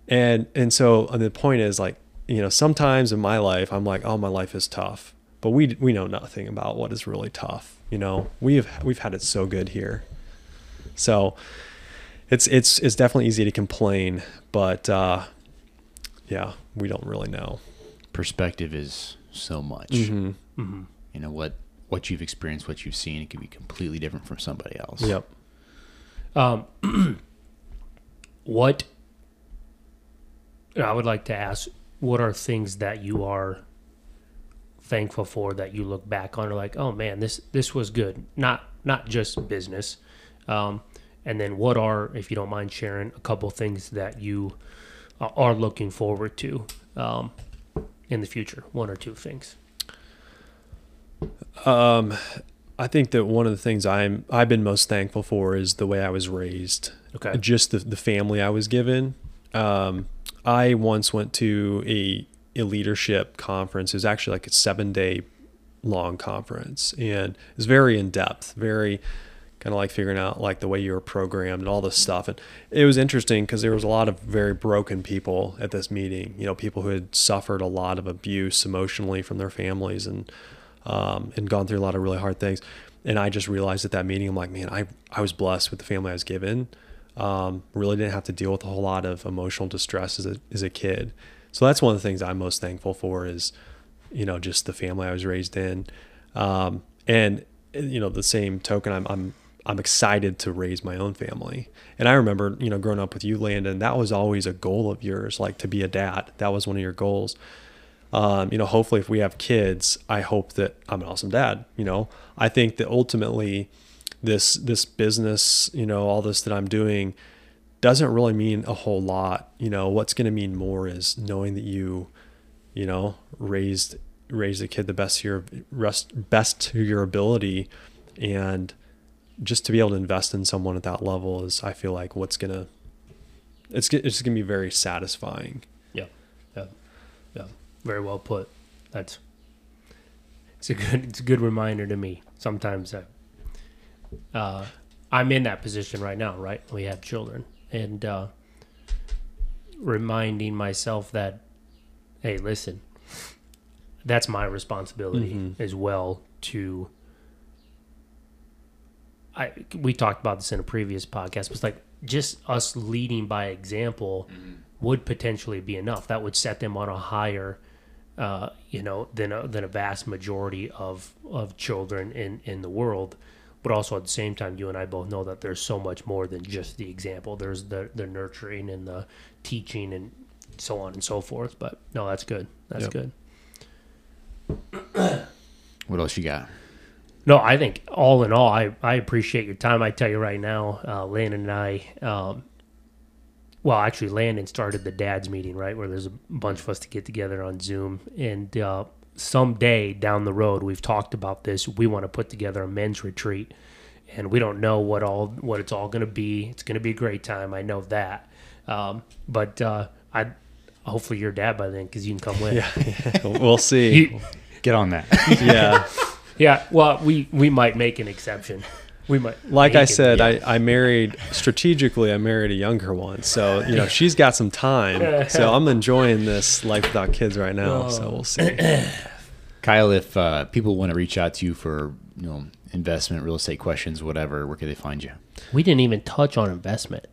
And and so and the point is, like, you know, sometimes in my life, I'm like, oh, my life is tough, but we we know nothing about what is really tough. You know, we've we've had it so good here, so it's it's it's definitely easy to complain, but uh, yeah, we don't really know. perspective is so much. Mm-hmm. Mm-hmm. You know, what what you've experienced, what you've seen, it can be completely different from somebody else. Yep. Um, what I would like to ask, what are things that you are thankful for that you look back on and are like, oh man, this this was good. Not not just business. Um, and then what are, if you don't mind sharing, a couple things that you are looking forward to um, in the future, one or two things? Um, I think that one of the things I'm I've been most thankful for is the way I was raised. Okay. Just the, the family I was given. Um, I once went to a, a leadership conference. It was actually like a seven day long conference, and it was very in depth, very kind of like figuring out like the way you were programmed and all this stuff. And it was interesting because there was a lot of very broken people at this meeting, you know, people who had suffered a lot of abuse emotionally from their families and, um, and gone through a lot of really hard things. And I just realized at that meeting, I'm like, man, I, I was blessed with the family I was given. Um, really didn't have to deal with a whole lot of emotional distress as a, as a kid. So that's one of the things I'm most thankful for is, you know, just the family I was raised in. Um, and you know, the same token, I'm, I'm, I'm excited to raise my own family. And I remember, you know, growing up with you, Landon, that was always a goal of yours, like to be a dad. That was one of your goals. Um, you know, hopefully if we have kids, I hope that I'm an awesome dad. You know, I think that ultimately this, this business, you know, all this that I'm doing doesn't really mean a whole lot. You know, what's going to mean more is knowing that you, you know, raised, raised a kid the best to your rest, best to your ability, and just to be able to invest in someone at that level is, I feel like what's going to, it's it's going to be very satisfying. Yeah. Yeah. Yeah. Very well put. That's, it's a good, it's a good reminder to me. Sometimes I, uh, I'm in that position right now, right? We have children, and, uh, reminding myself that, hey, listen, that's my responsibility mm-hmm. as well to, I, we talked about this in a previous podcast, but it's like just us leading by example would potentially be enough. That would set them on a higher, uh, you know, than a, than a vast majority of, of children in, in the world. But also at the same time, you and I both know that there's so much more than just the example. There's the, the nurturing and the teaching and so on and so forth. But no, that's good. That's yep. good. What else you got? No, I think all in all, I, I appreciate your time. I tell you right now, uh, Landon and I, um, well, actually Landon started the dad's meeting, right? Where there's a bunch of us to get together on Zoom. And uh, someday down the road, we've talked about this. We want to put together a men's retreat, and we don't know what all what it's all going to be. It's going to be a great time. I know that. Um, but uh, I hopefully you're dad by then, because you can come with. Yeah, we'll see. You, get on that. Yeah. Yeah, well, we, we might make an exception. We might. Like I said, I, I married, strategically, I married a younger one. So, you know, she's got some time. So I'm enjoying this life without kids right now. Oh. So we'll see. Kyle, if uh, people want to reach out to you for, you know, investment, real estate questions, whatever, where can they find you? We didn't even touch on investment.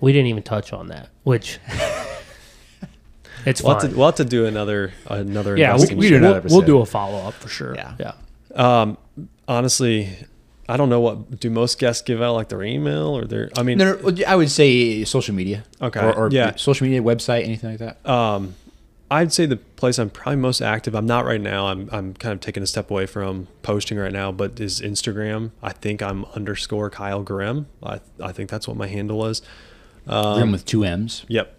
We didn't even touch on that, which... It's we'll have, to, we'll have to do another another. Yeah, we, we do another. We'll, we'll do a follow up for sure. Yeah, yeah. Um, honestly, I don't know what do most guests give out, like their email or their. I mean, no, no, I would say social media. Okay. Or, or yeah. social media, website, anything like that. Um, I'd say the place I'm probably most active. I'm not right now. I'm I'm kind of taking a step away from posting right now, but is Instagram. I think I'm underscore Kyle Grimm. I I think that's what my handle is. Um, Grimm with two M's. Yep.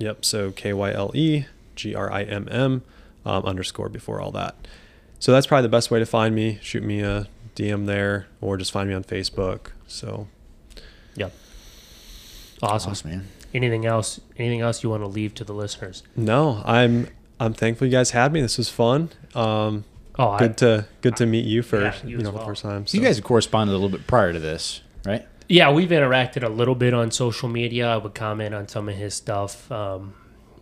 Yep. So K Y L E G R I M M um, underscore before all that. So that's probably the best way to find me. Shoot me a D M there, or just find me on Facebook. So. Yep. Awesome. Awesome, man. Anything else? Anything else you want to leave to the listeners? No, I'm, I'm thankful you guys had me. This was fun. Um, oh, good I, to, good I, to meet you for, yeah, you, you know, well. the first time. So. You guys have corresponded a little bit prior to this, right? Yeah, we've interacted a little bit on social media. I would comment on some of his stuff, um,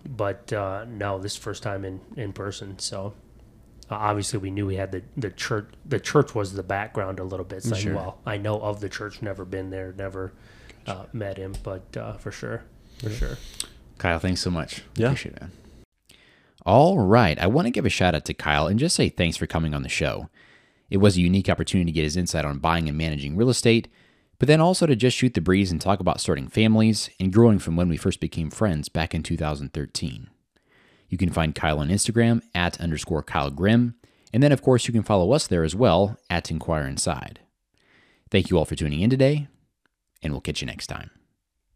but uh, no, this is the first time in, in person. So uh, obviously, we knew we had the, the church. The church was the background a little bit. It's like, sure. Well, I know of the church, never been there, never gotcha. uh, met him, but uh, for sure, for yeah. sure. Kyle, thanks so much. Yeah. Appreciate it, man. All right, I want to give a shout out to Kyle and just say thanks for coming on the show. It was a unique opportunity to get his insight on buying and managing real estate, but then also to just shoot the breeze and talk about starting families and growing from when we first became friends back in two thousand thirteen. You can find Kyle on Instagram at underscore Kyle Grimm, and then of course you can follow us there as well at Inquire Inside. Thank you all for tuning in today, and we'll catch you next time.